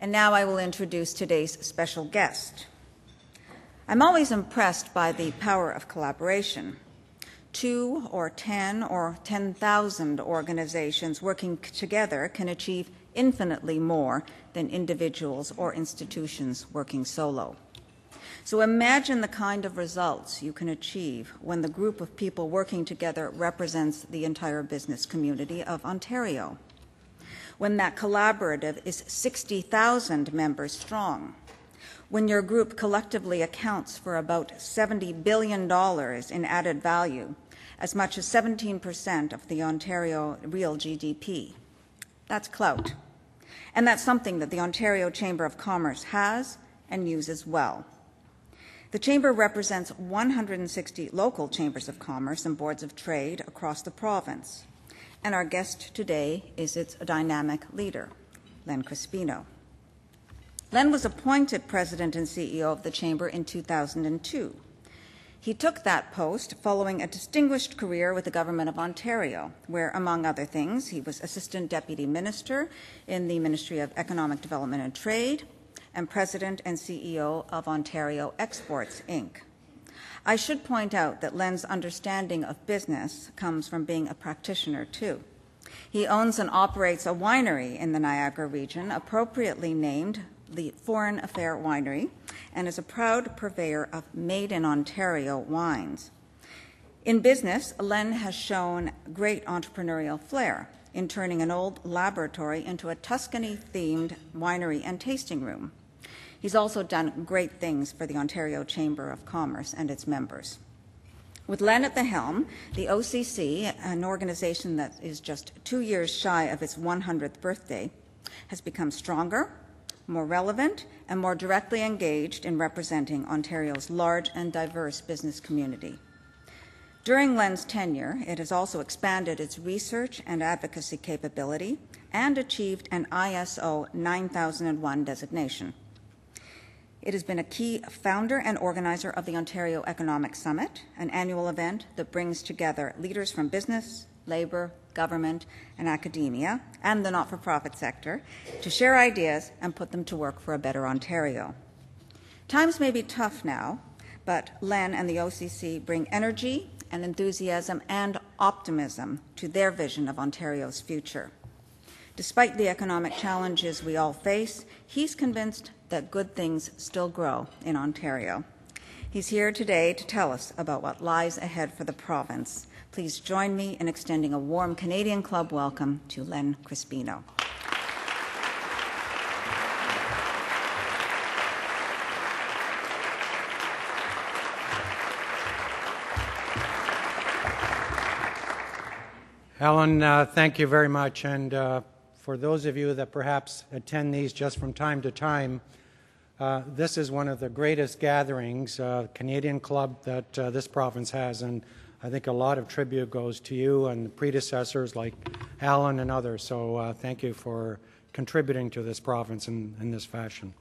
And now I will introduce today's special guest. I'm always impressed by the power of collaboration. 2 or 10 or 10,000 organizations working together can achieve infinitely more than individuals or institutions working solo. So imagine the kind of results you can achieve when the group of people working together represents the entire business community of Ontario. When that collaborative is 60,000 members strong, when your group collectively accounts for about $70 billion in added value, as much as 17% of the Ontario real GDP. That's clout. And that's something that the Ontario Chamber of Commerce has and uses well. The Chamber represents 160 local chambers of commerce and boards of trade across the province. And our guest today is its dynamic leader, Len Crispino. Len was appointed President and CEO of the Chamber in 2002. He took that post following a distinguished career with the Government of Ontario, where, among other things, he was Assistant Deputy Minister in the Ministry of Economic Development and Trade and President and CEO of Ontario Exports, Inc. I should point out that Len's understanding of business comes from being a practitioner, too. He owns and operates a winery in the Niagara region, appropriately named the Foreign Affair Winery, and is a proud purveyor of made-in-Ontario wines. In business, Len has shown great entrepreneurial flair in turning an old laboratory into a Tuscany-themed winery and tasting room. He's also done great things for the Ontario Chamber of Commerce and its members. With Len at the helm, the OCC, an organization that is just 2 years shy of its 100th birthday, has become stronger, more relevant, and more directly engaged in representing Ontario's large and diverse business community. During Len's tenure, it has also expanded its research and advocacy capability and achieved an ISO 9001 designation. It has been a key founder and organizer of the Ontario Economic Summit, an annual event that brings together leaders from business, labor, government, and academia, and the not-for-profit sector, to share ideas and put them to work for a better Ontario. Times may be tough now, but Len and the OCC bring energy and enthusiasm and optimism to their vision of Ontario's future. Despite the economic challenges we all face, he's convinced that good things still grow in Ontario. He's here today to tell us about what lies ahead for the province. Please join me in extending a warm Canadian Club welcome to Len Crispino. Helen, thank you very much. And for those of you that perhaps attend these just from time to time, this is one of the greatest gatherings, Canadian Club, that this province has, and I think a lot of tribute goes to you and the predecessors like Alan and others, so thank you for contributing to this province in this fashion.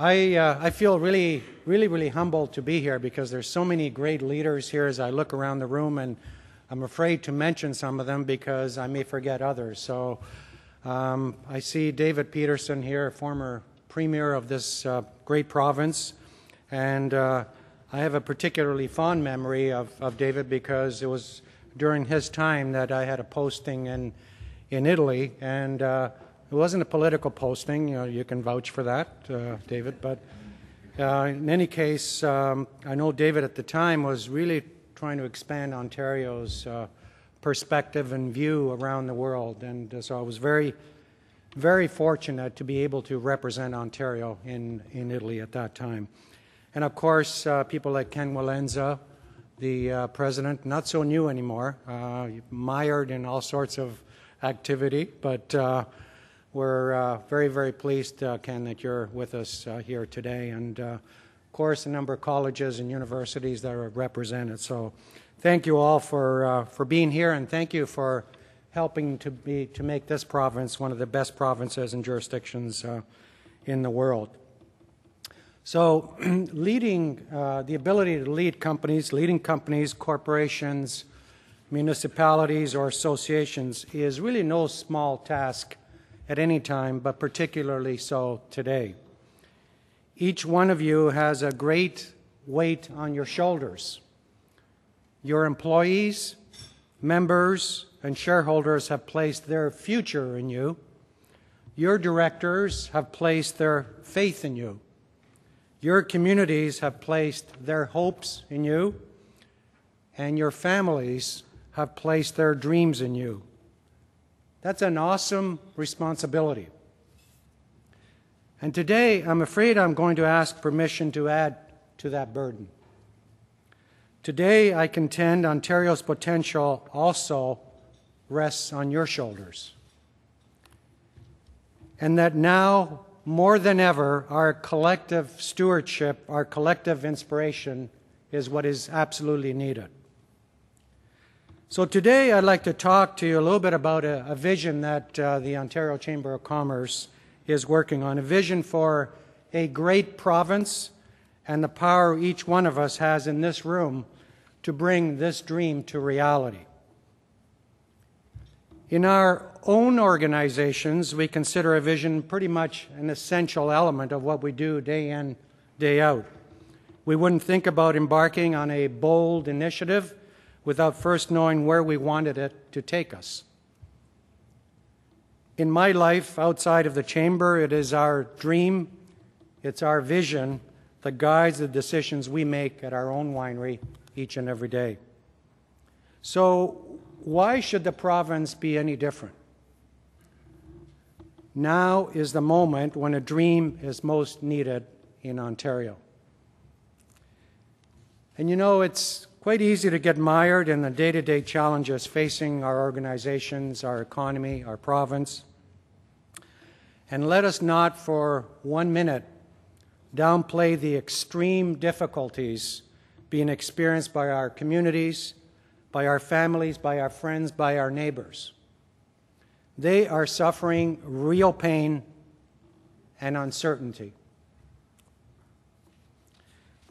I feel really humbled to be here because there's so many great leaders here as I look around the room, and I'm afraid to mention some of them because I may forget others. So I see David Peterson here, former Premier of this great province, and I have a particularly fond memory of David because it was during his time that I had a posting in Italy, and it wasn't a political posting, you know, you can vouch for that, David, but in any case, I know David at the time was really trying to expand Ontario's perspective and view around the world, and so I was very fortunate to be able to represent Ontario in Italy at that time. And of course, people like Ken Walenza, the president, not so new anymore, mired in all sorts of activity, but we're very pleased, Ken, that you're with us here today. And of course, a number of colleges and universities that are represented. So thank you all for being here, and thank you for helping to make this province one of the best provinces and jurisdictions in the world. So leading, the ability to lead companies, corporations, municipalities, or associations is really no small task at any time, but particularly so today. Each one of you has a great weight on your shoulders. Your employees, members, and shareholders have placed their future in you. Your directors have placed their faith in you. Your communities have placed their hopes in you, and your families have placed their dreams in you. That's an awesome responsibility. And today, I'm afraid I'm going to ask permission to add to that burden. Today, I contend Ontario's potential also rests on your shoulders. And that now, more than ever, our collective stewardship, our collective inspiration is what is absolutely needed. So today I'd like to talk to you a little bit about a vision that the Ontario Chamber of Commerce is working on, a vision for a great province and the power each one of us has in this room to bring this dream to reality. In our own organizations, we consider a vision pretty much an essential element of what we do day in, day out. We wouldn't think about embarking on a bold initiative without first knowing where we wanted it to take us. In my life, outside of the chamber, it is our dream, it's our vision that guides the decisions we make at our own winery each and every day. So, why should the province be any different? Now is the moment when a dream is most needed in Ontario. And you know, it's quite easy to get mired in the day-to-day challenges facing our organizations, our economy, our province. And let us not for 1 minute downplay the extreme difficulties being experienced by our communities, by our families, by our friends, by our neighbors. They are suffering real pain and uncertainty.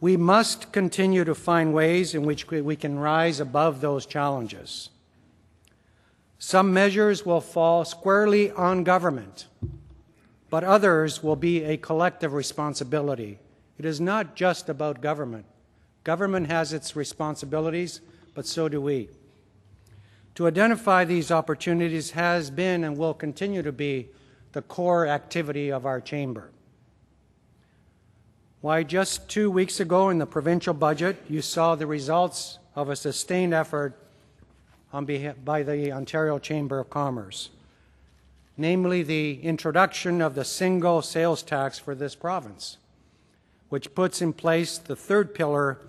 We must continue to find ways in which we can rise above those challenges. Some measures will fall squarely on government, but others will be a collective responsibility. It is not just about government. Government has its responsibilities, but so do we. To identify these opportunities has been and will continue to be the core activity of our chamber. Why, just 2 weeks ago in the provincial budget, you saw the results of a sustained effort by the Ontario Chamber of Commerce, namely the introduction of the single sales tax for this province, which puts in place the third pillar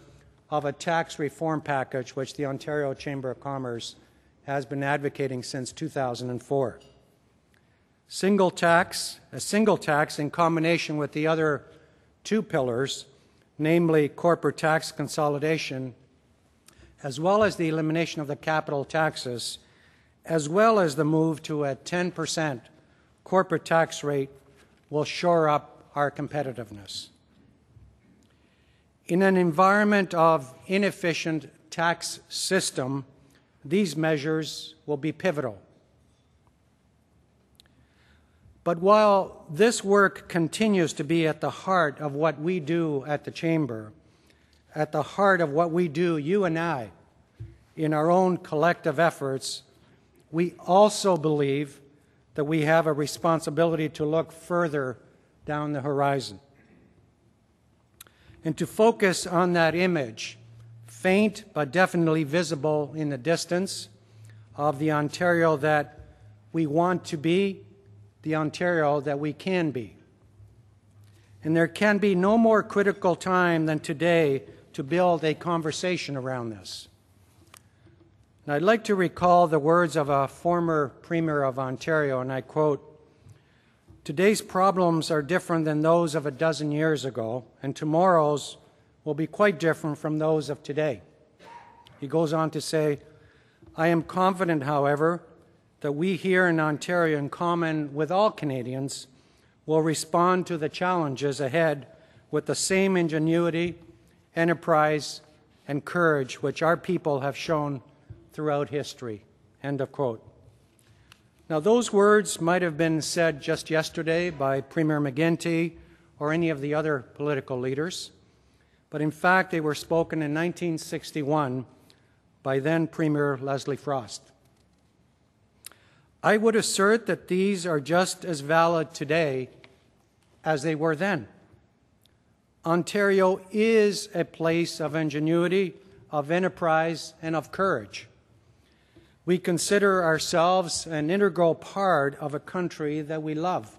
of a tax reform package which the Ontario Chamber of Commerce has been advocating since 2004. A single tax in combination with the other two pillars, namely corporate tax consolidation, as well as the elimination of the capital taxes, as well as the move to a 10% corporate tax rate, will shore up our competitiveness. In an environment of inefficient tax system, these measures will be pivotal. But while this work continues to be at the heart of what we do at the Chamber, at the heart of what we do, you and I, in our own collective efforts, we also believe that we have a responsibility to look further down the horizon and to focus on that image, faint but definitely visible in the distance, of the Ontario that we want to be, the Ontario that we can be. And there can be no more critical time than today to build a conversation around this. And I'd like to recall the words of a former Premier of Ontario, and I quote, "Today's problems are different than those of a dozen years ago, and tomorrow's will be quite different from those of today." He goes on to say, "I am confident, however, that we here in Ontario, in common with all Canadians, will respond to the challenges ahead with the same ingenuity, enterprise, and courage which our people have shown throughout history." End of quote. Now, those words might have been said just yesterday by Premier McGuinty or any of the other political leaders, but in fact they were spoken in 1961 by then Premier Leslie Frost. I would assert that these are just as valid today as they were then. Ontario is a place of ingenuity, of enterprise, and of courage. We consider ourselves an integral part of a country that we love.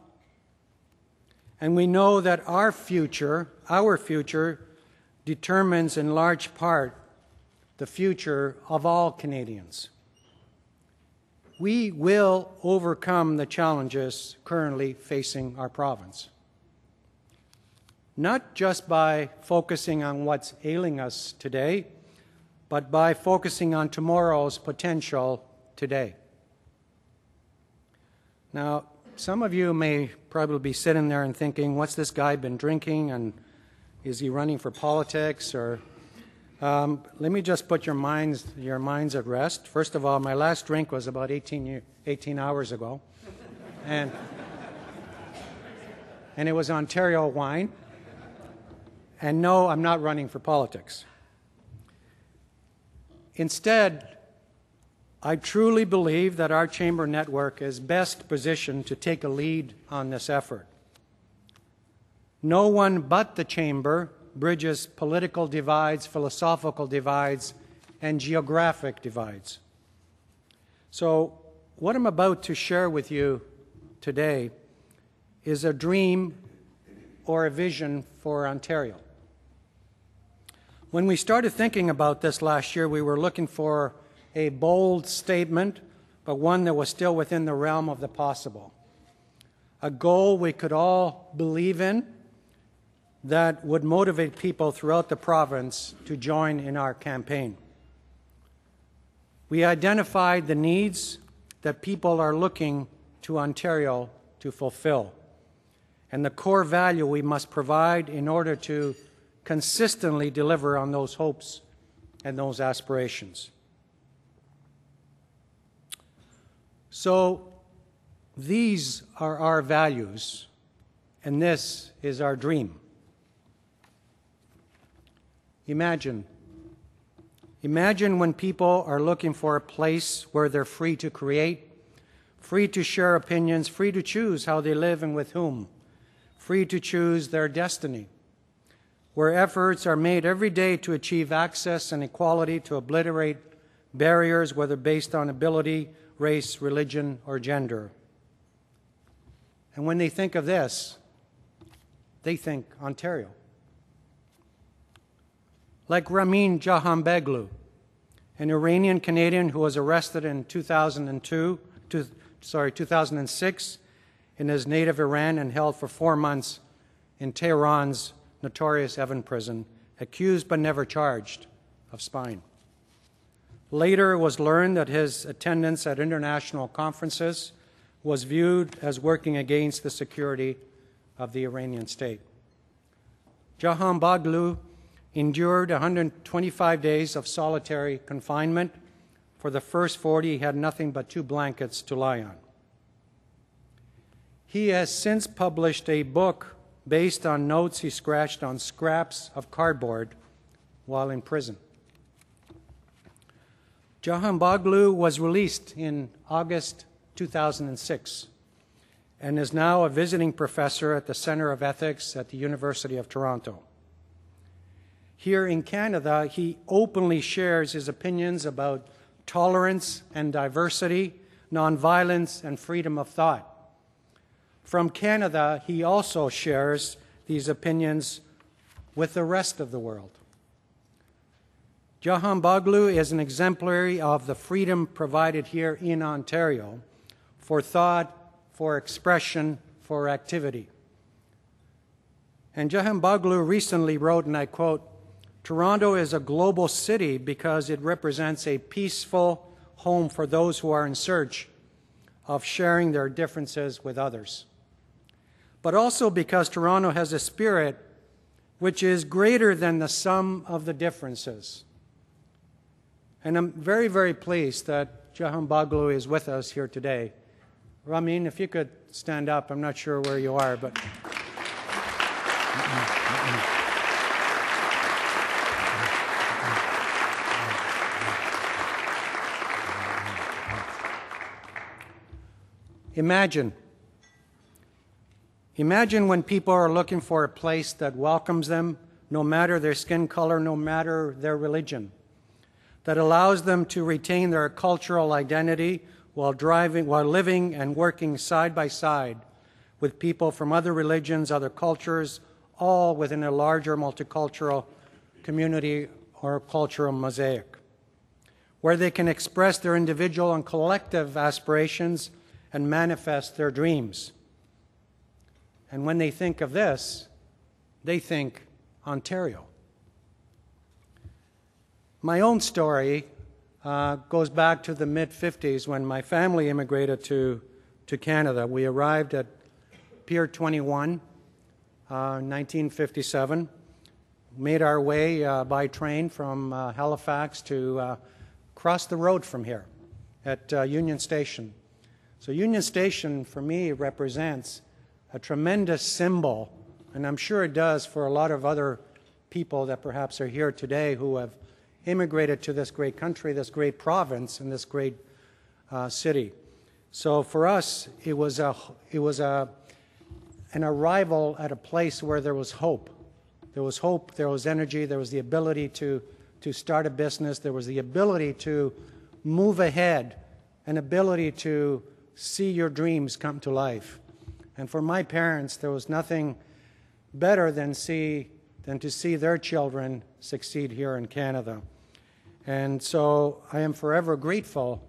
And we know that our future, determines in large part the future of all Canadians. We will overcome the challenges currently facing our province, not just by focusing on what's ailing us today, but by focusing on tomorrow's potential today. Now, some of you may probably be sitting there and thinking, what's this guy been drinking, and is he running for politics? Or let me just put your minds at rest. First of all, my last drink was about 18 hours ago, and it was Ontario wine. And no, I'm not running for politics. Instead, I truly believe that our chamber network is best positioned to take a lead on this effort. No one but the chamber bridges political divides, philosophical divides, and geographic divides. So what I'm about to share with you today is a dream or a vision for Ontario. When we started thinking about this last year, we were looking for a bold statement, but one that was still within the realm of the possible. A goal we could all believe in that would motivate people throughout the province to join in our campaign. We identified the needs that people are looking to Ontario to fulfill, and the core value we must provide in order to consistently deliver on those hopes and those aspirations. So these are our values, and this is our dream. Imagine when people are looking for a place where they're free to create, free to share opinions, free to choose how they live and with whom, free to choose their destiny, where efforts are made every day to achieve access and equality, to obliterate barriers, whether based on ability, race, religion, or gender. And when they think of this, they think Ontario. Like Ramin Jahanbegloo, an Iranian-Canadian who was arrested in 2006 in his native Iran and held for 4 months in Tehran's notorious Evin prison, accused but never charged of spying. Later it was learned that his attendance at international conferences was viewed as working against the security of the Iranian state. Jahanbegloo endured 125 days of solitary confinement. For the first 40, he had nothing but 2 blankets to lie on. He has since published a book based on notes he scratched on scraps of cardboard while in prison. Jahanbegloo was released in August 2006 and is now a visiting professor at the Centre of Ethics at the University of Toronto. Here in Canada, he openly shares his opinions about tolerance and diversity, nonviolence and freedom of thought. From Canada, he also shares these opinions with the rest of the world. Jahanbegloo is an exemplary of the freedom provided here in Ontario for thought, for expression, for activity. And Jahanbegloo recently wrote, and I quote, "Toronto is a global city because it represents a peaceful home for those who are in search of sharing their differences with others, but also because Toronto has a spirit which is greater than the sum of the differences." And I'm very, very pleased that Jahanbegloo is with us here today Ramin, if you could stand up. I'm not sure where you are, but... Imagine when people are looking for a place that welcomes them, no matter their skin color, no matter their religion, that allows them to retain their cultural identity while living and working side by side with people from other religions, other cultures, all within a larger multicultural community or cultural mosaic, where they can express their individual and collective aspirations and manifest their dreams. And when they think of this, they think Ontario. My own story goes back to the mid-50s when my family immigrated to Canada. We arrived at Pier 21, 1957, made our way by train from Halifax to cross the road from here at Union Station. So Union Station, for me, represents a tremendous symbol, and I'm sure it does for a lot of other people that perhaps are here today who have immigrated to this great country, this great province, and this great city. So for us, it was an arrival at a place where there was hope. There was hope, there was energy, there was the ability to start a business, there was the ability to move ahead, an ability to see your dreams come to life. And for my parents, there was nothing better than to see their children succeed here in Canada. And so I am forever grateful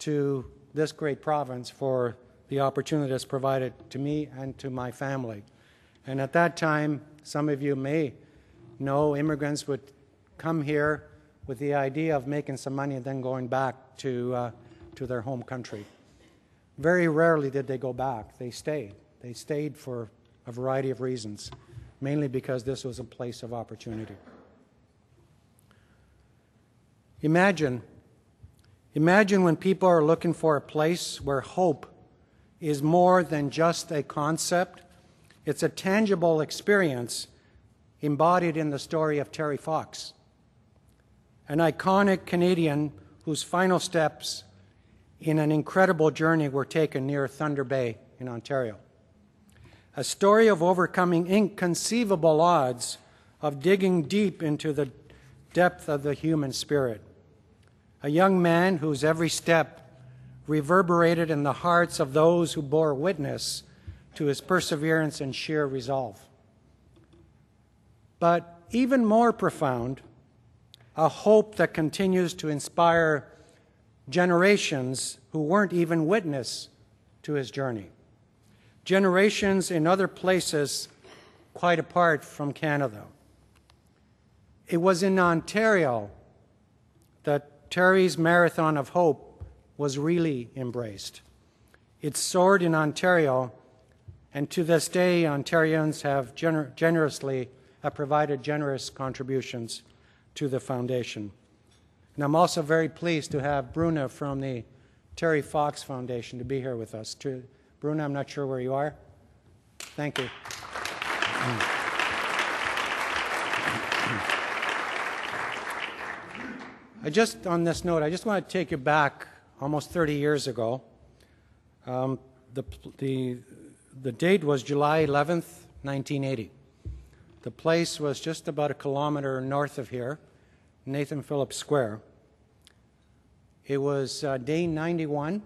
to this great province for the opportunity that's provided to me and to my family. And at that time, some of you may know, immigrants would come here with the idea of making some money and then going back to their home country. Very rarely did they go back. They stayed. They stayed for a variety of reasons, mainly because this was a place of opportunity. Imagine when people are looking for a place where hope is more than just a concept. It's a tangible experience embodied in the story of Terry Fox, an iconic Canadian whose final steps in an incredible journey were taken near Thunder Bay in Ontario. A story of overcoming inconceivable odds, of digging deep into the depth of the human spirit. A young man whose every step reverberated in the hearts of those who bore witness to his perseverance and sheer resolve. But even more profound, a hope that continues to inspire generations who weren't even witness to his journey. Generations in other places quite apart from Canada. It was in Ontario that Terry's marathon of hope was really embraced. It soared in Ontario, and to this day, Ontarians have provided generous contributions to the foundation. And I'm also very pleased to have Bruna from the Terry Fox Foundation to be here with us. Bruna, I'm not sure where you are. Thank you. On this note, I just want to take you back almost 30 years ago. The date was July 11th, 1980. The place was just about a kilometer north of here, Nathan Phillips Square. It was day 91,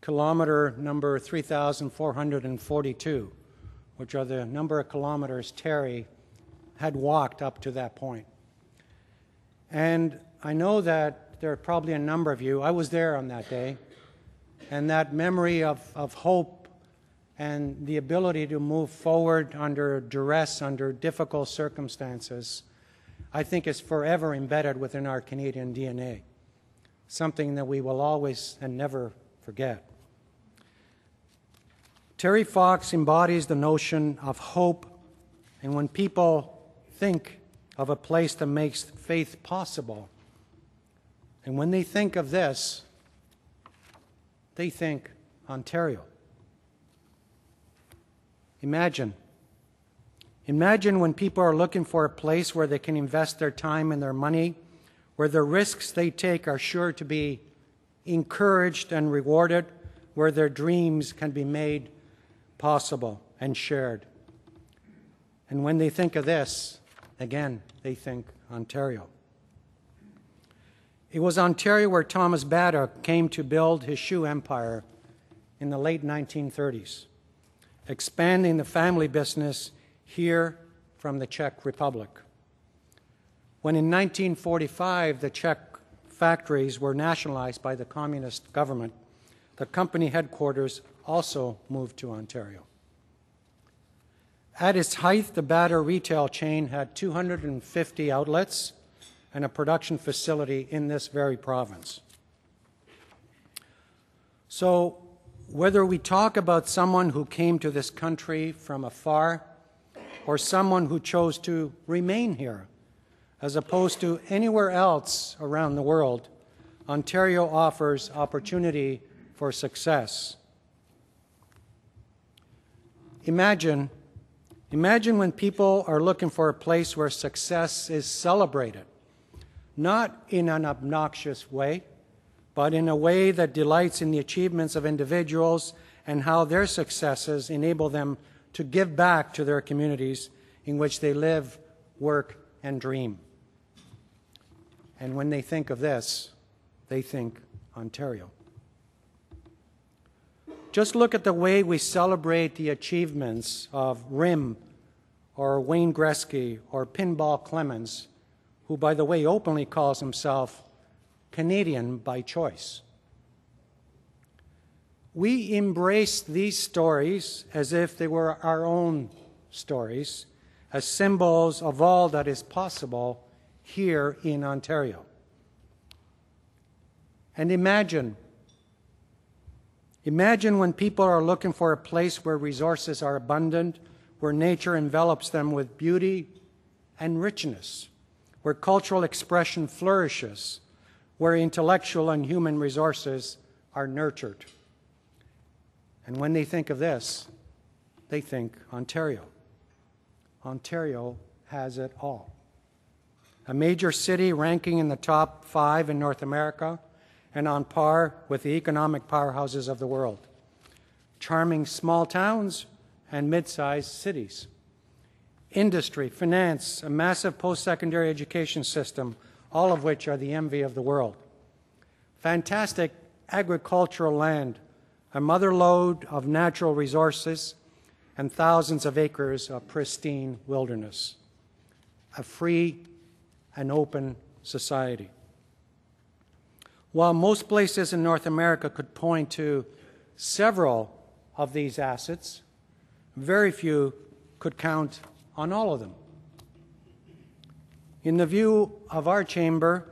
kilometer number 3,442, which are the number of kilometers Terry had walked up to that point. And I know that there are probably a number of you, I was there on that day, and that memory of hope and the ability to move forward under duress, under difficult circumstances, I think is forever embedded within our Canadian DNA, something that we will always and never forget. Terry Fox embodies the notion of hope, and when people think of a place that makes faith possible, and when they think of this, they think Ontario. Imagine when people are looking for a place where they can invest their time and their money, where the risks they take are sure to be encouraged and rewarded, where their dreams can be made possible and shared. And when they think of this, again, they think Ontario. It was Ontario where Thomas Baddock came to build his shoe empire in the late 1930s, expanding the family business here from the Czech Republic. When in 1945 the Czech factories were nationalized by the communist government, the company headquarters also moved to Ontario. At its height, the Baddock retail chain had 250 outlets and a production facility in this very province. So whether we talk about someone who came to this country from afar or someone who chose to remain here, as opposed to anywhere else around the world, Ontario offers opportunity for success. Imagine when people are looking for a place where success is celebrated, not in an obnoxious way, but in a way that delights in the achievements of individuals and how their successes enable them to give back to their communities in which they live, work, and dream. And when they think of this, they think Ontario. Just look at the way we celebrate the achievements of RIM or Wayne Gretzky or Pinball Clemens, who, by the way, openly calls himself Canadian by choice. We embrace these stories as if they were our own stories, as symbols of all that is possible here in Ontario. And imagine when people are looking for a place where resources are abundant, where nature envelops them with beauty and richness, where cultural expression flourishes, where intellectual and human resources are nurtured. And when they think of this, they think Ontario. Ontario has it all. A major city ranking in the top 5 in North America, and on par with the economic powerhouses of the world. Charming small towns and mid-sized cities. Industry, finance, a massive post-secondary education system, all of which are the envy of the world. Fantastic agricultural land, a motherlode of natural resources, and thousands of acres of pristine wilderness. A free and open society. While most places in North America could point to several of these assets, very few could count on all of them. In the view of our chamber,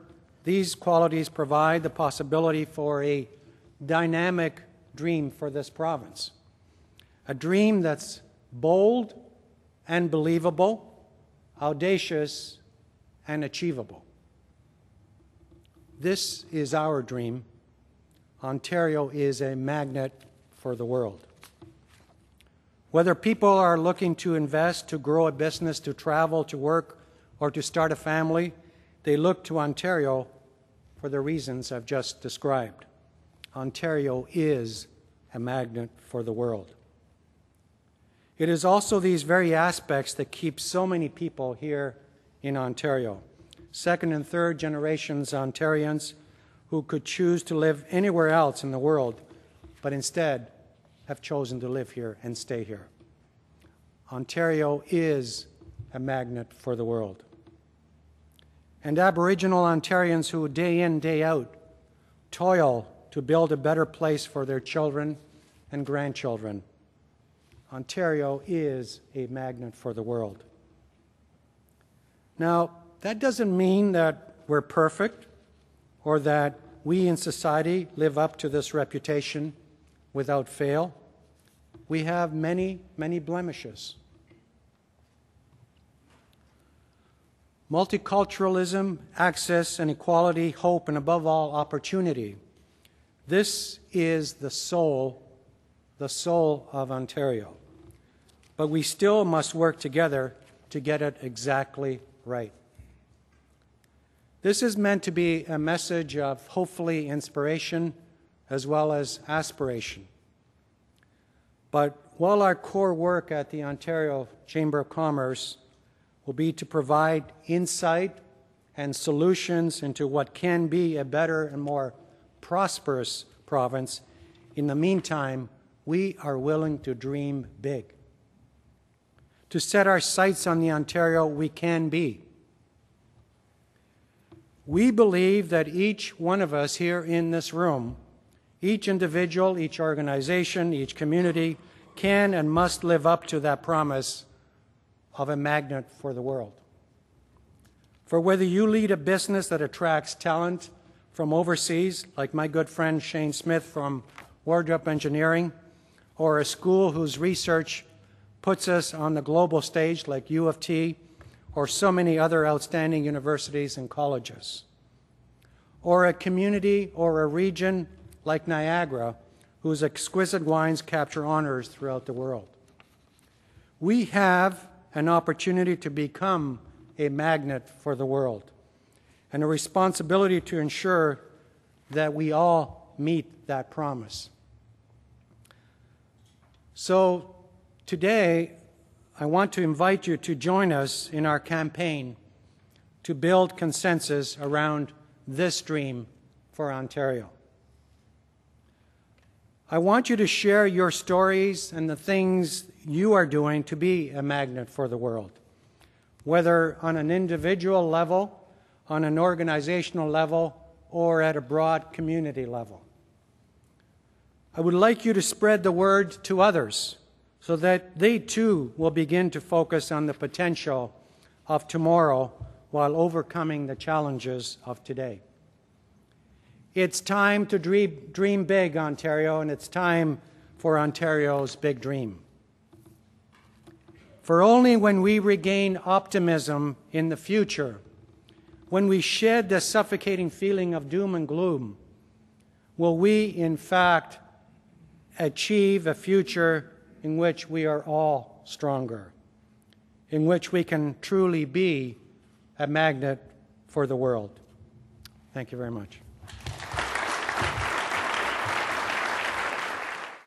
these qualities provide the possibility for a dynamic dream for this province. A dream that's bold and believable, audacious and achievable. This is our dream. Ontario is a magnet for the world. Whether people are looking to invest, to grow a business, to travel, to work, or to start a family, they look to Ontario for the reasons I've just described. Ontario is a magnet for the world. It is also these very aspects that keep so many people here in Ontario. Second and third generations Ontarians who could choose to live anywhere else in the world, but instead have chosen to live here and stay here. Ontario is a magnet for the world. And Aboriginal Ontarians who day in, day out, toil to build a better place for their children and grandchildren. Ontario is a magnet for the world. Now, that doesn't mean that we're perfect or that we in society live up to this reputation without fail. We have many, many blemishes. Multiculturalism, access and equality, hope, and above all, opportunity. This is the soul the soul of Ontario. But we still must work together to get it exactly right. This is meant to be a message of hopefully inspiration as well as aspiration. But while our core work at the Ontario Chamber of Commerce will be to provide insight and solutions into what can be a better and more prosperous province, in the meantime, we are willing to dream big. To set our sights on the Ontario we can be. We believe that each one of us here in this room, each individual, each organization, each community, can and must live up to that promise of a magnet for the world. For whether you lead a business that attracts talent from overseas, like my good friend Shane Smith from Wardrop Engineering, or a school whose research puts us on the global stage, like U of T, or so many other outstanding universities and colleges, or a community or a region like Niagara, whose exquisite wines capture honors throughout the world. We have an opportunity to become a magnet for the world, and a responsibility to ensure that we all meet that promise. So today, I want to invite you to join us in our campaign to build consensus around this dream for Ontario. I want you to share your stories and the things you are doing to be a magnet for the world, whether on an individual level, on an organizational level, or at a broad community level. I would like you to spread the word to others so that they too will begin to focus on the potential of tomorrow while overcoming the challenges of today. It's time to dream big, Ontario, and it's time for Ontario's big dream. For only when we regain optimism in the future, when we shed the suffocating feeling of doom and gloom, will we, in fact, achieve a future in which we are all stronger, in which we can truly be a magnet for the world. Thank you very much.